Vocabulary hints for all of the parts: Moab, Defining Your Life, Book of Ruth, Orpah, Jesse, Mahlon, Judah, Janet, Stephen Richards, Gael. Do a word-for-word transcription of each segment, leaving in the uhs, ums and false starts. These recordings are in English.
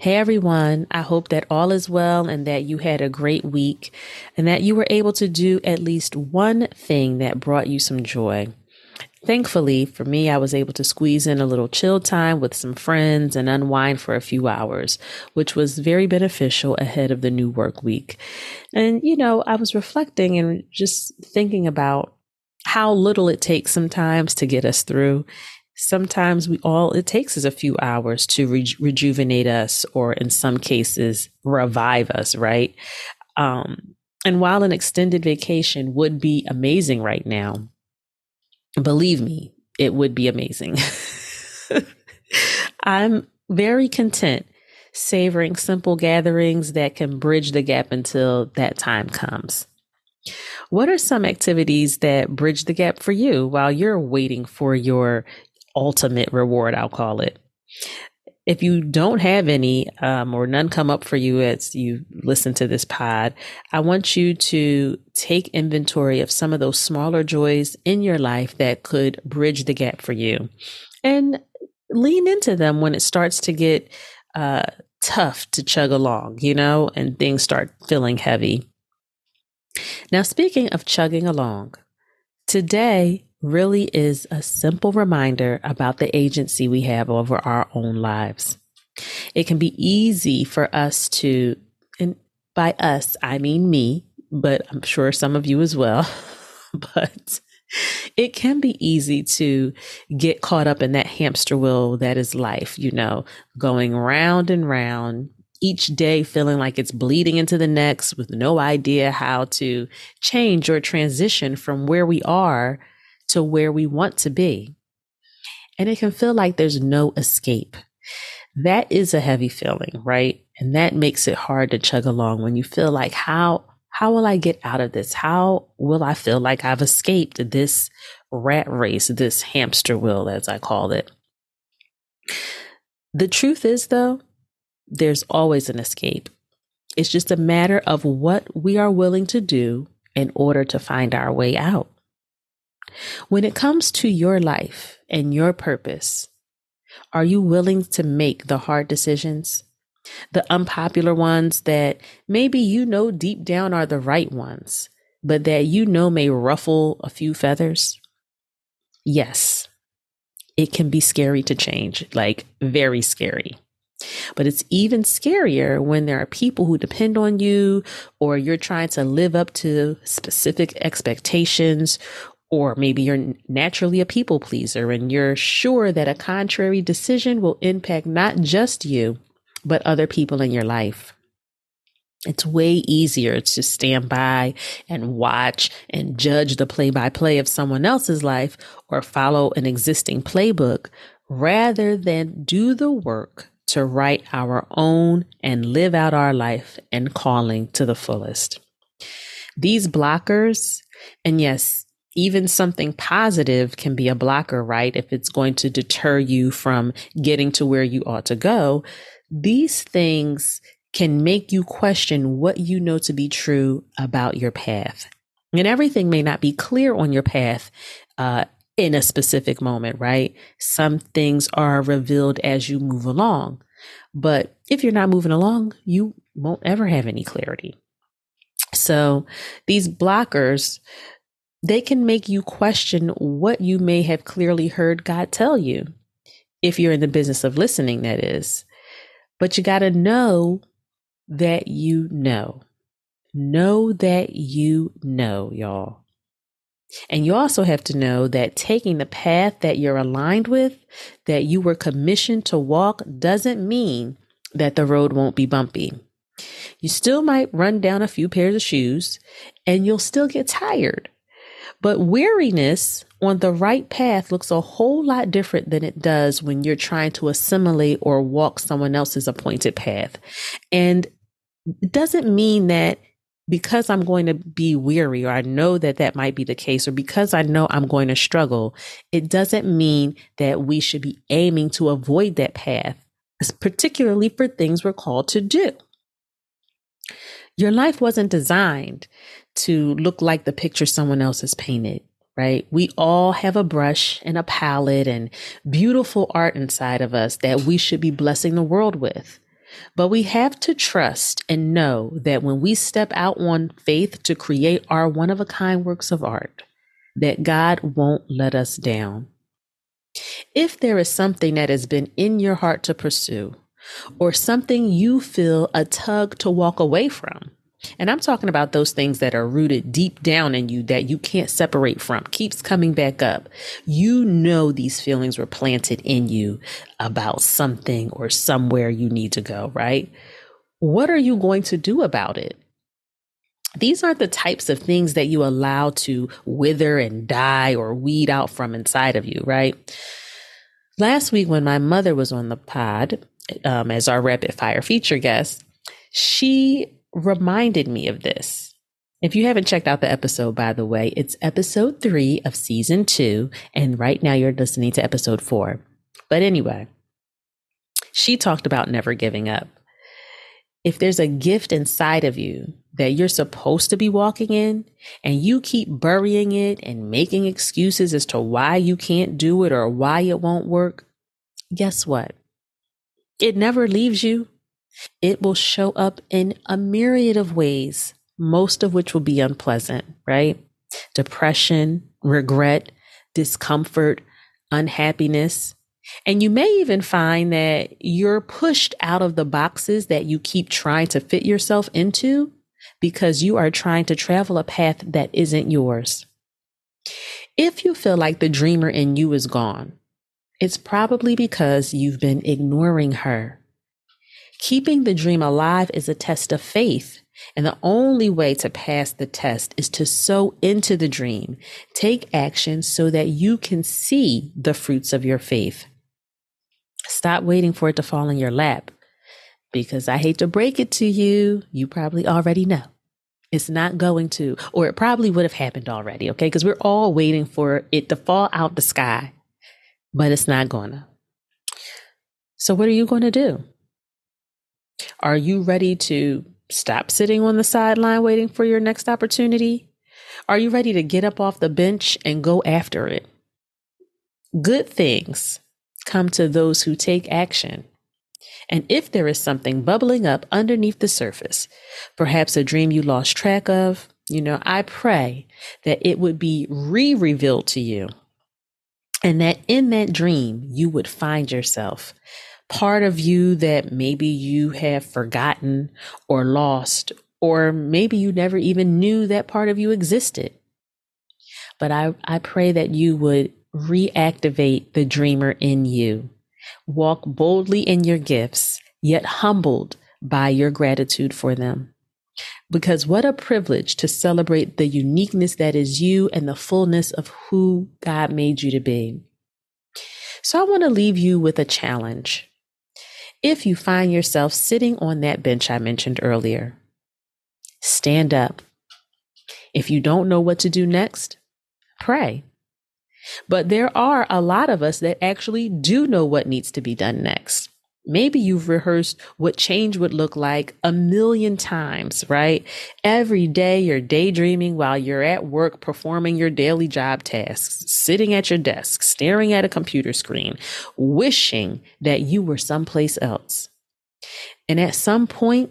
Hey everyone, I hope that all is well and that you had a great week and that you were able to do at least one thing that brought you some joy. Thankfully, for me, I was able to squeeze in a little chill time with some friends and unwind for a few hours, which was very beneficial ahead of the new work week. And, you know, I was reflecting and just thinking about how little it takes sometimes to get us through. Sometimes we all it takes is a few hours to re- rejuvenate us, or in some cases, revive us, right? Um, and while an extended vacation would be amazing right now, believe me, it would be amazing. I'm very content savoring simple gatherings that can bridge the gap until that time comes. What are some activities that bridge the gap for you while you're waiting for your ultimate reward, I'll call it? If you don't have any um, or none come up for you as you listen to this pod, I want you to take inventory of some of those smaller joys in your life that could bridge the gap for you and lean into them when it starts to get uh, tough to chug along, you know, and things start feeling heavy. Now, speaking of chugging along, today really is a simple reminder about the agency we have over our own lives. It can be easy for us to, and by us, I mean me, but I'm sure some of you as well, but it can be easy to get caught up in that hamster wheel that is life, you know, going round and round, each day feeling like it's bleeding into the next with no idea how to change or transition from where we are to where we want to be. And it can feel like there's no escape. That is a heavy feeling, right? And that makes it hard to chug along when you feel like, how, how will I get out of this? How will I feel like I've escaped this rat race, this hamster wheel, as I call it? The truth is, though, there's always an escape. It's just a matter of what we are willing to do in order to find our way out. When it comes to your life and your purpose, are you willing to make the hard decisions? The unpopular ones that maybe you know deep down are the right ones, but that you know may ruffle a few feathers? Yes, it can be scary to change, like very scary. But it's even scarier when there are people who depend on you, or you're trying to live up to specific expectations, or maybe you're naturally a people pleaser and you're sure that a contrary decision will impact not just you, but other people in your life. It's way easier to stand by and watch and judge the play-by-play of someone else's life or follow an existing playbook rather than do the work to write our own and live out our life and calling to the fullest. These blockers, and yes, even something positive can be a blocker, right? If it's going to deter you from getting to where you ought to go, these things can make you question what you know to be true about your path. And everything may not be clear on your path uh, in a specific moment, right? Some things are revealed as you move along, but if you're not moving along, you won't ever have any clarity. So these blockers, they can make you question what you may have clearly heard God tell you, if you're in the business of listening, that is. But you got to know that you know. Know that you know, y'all. And you also have to know that taking the path that you're aligned with, that you were commissioned to walk, doesn't mean that the road won't be bumpy. You still might run down a few pairs of shoes, and you'll still get tired. But weariness on the right path looks a whole lot different than it does when you're trying to assimilate or walk someone else's appointed path. And it doesn't mean that because I'm going to be weary, or I know that that might be the case, or because I know I'm going to struggle, it doesn't mean that we should be aiming to avoid that path, particularly for things we're called to do. Your life wasn't designed to look like the picture someone else has painted, right? We all have a brush and a palette and beautiful art inside of us that we should be blessing the world with. But we have to trust and know that when we step out on faith to create our one-of-a-kind works of art, that God won't let us down. If there is something that has been in your heart to pursue, or something you feel a tug to walk away from, and I'm talking about those things that are rooted deep down in you that you can't separate from, keeps coming back up. You know these feelings were planted in you about something or somewhere you need to go, right? What are you going to do about it? These aren't the types of things that you allow to wither and die or weed out from inside of you, right? Last week when my mother was on the pod, um, as our rapid fire feature guest, she reminded me of this. If you haven't checked out the episode, by the way, it's episode three of season two. And right now you're listening to episode four. But anyway, she talked about never giving up. If there's a gift inside of you that you're supposed to be walking in and you keep burying it and making excuses as to why you can't do it or why it won't work, guess what? It never leaves you. It will show up in a myriad of ways, most of which will be unpleasant, right? Depression, regret, discomfort, unhappiness. And you may even find that you're pushed out of the boxes that you keep trying to fit yourself into because you are trying to travel a path that isn't yours. If you feel like the dreamer in you is gone, it's probably because you've been ignoring her. Keeping the dream alive is a test of faith, and the only way to pass the test is to sow into the dream. Take action so that you can see the fruits of your faith. Stop waiting for it to fall in your lap, because I hate to break it to you, you probably already know. It's not going to, or it probably would have happened already, okay? Because we're all waiting for it to fall out the sky, but it's not gonna. So what are you going to do? Are you ready to stop sitting on the sideline waiting for your next opportunity? Are you ready to get up off the bench and go after it? Good things come to those who take action. And if there is something bubbling up underneath the surface, perhaps a dream you lost track of, you know, I pray that it would be re-revealed to you and that in that dream you would find yourself. Part of you that maybe you have forgotten or lost, or maybe you never even knew that part of you existed. But I, I pray that you would reactivate the dreamer in you. Walk boldly in your gifts, yet humbled by your gratitude for them. Because what a privilege to celebrate the uniqueness that is you and the fullness of who God made you to be. So I want to leave you with a challenge. If you find yourself sitting on that bench I mentioned earlier, stand up. If you don't know what to do next, pray. But there are a lot of us that actually do know what needs to be done next. Maybe you've rehearsed what change would look like a million times, right? Every day you're daydreaming while you're at work performing your daily job tasks, sitting at your desk, staring at a computer screen, wishing that you were someplace else. And at some point,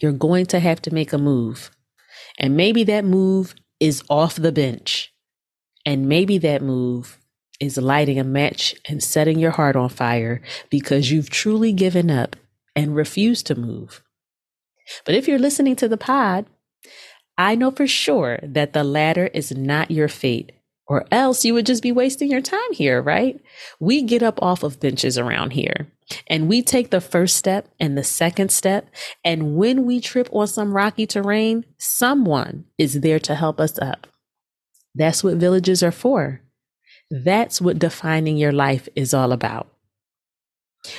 you're going to have to make a move. And maybe that move is off the bench. And maybe that move is lighting a match and setting your heart on fire because you've truly given up and refused to move. But if you're listening to the pod, I know for sure that the latter is not your fate, or else you would just be wasting your time here, right? We get up off of benches around here and we take the first step and the second step. And when we trip on some rocky terrain, someone is there to help us up. That's what villages are for. That's what defining your life is all about.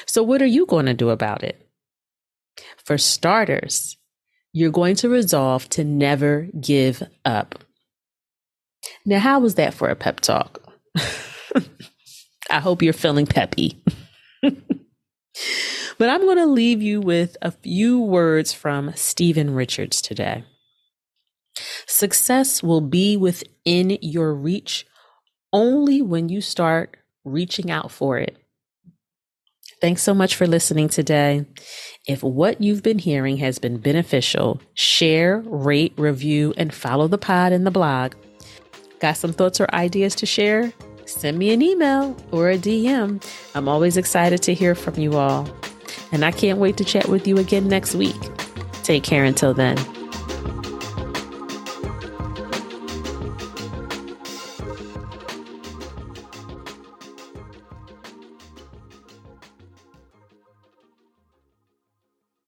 So what are you going to do about it? For starters, you're going to resolve to never give up. Now, how was that for a pep talk? I hope you're feeling peppy. But I'm going to leave you with a few words from Stephen Richards today. Success will be within your reach only when you start reaching out for it. Thanks so much for listening today. If what you've been hearing has been beneficial, share, rate, review, and follow the pod and the blog. Got some thoughts or ideas to share? Send me an email or a D M. I'm always excited to hear from you all. And I can't wait to chat with you again next week. Take care until then.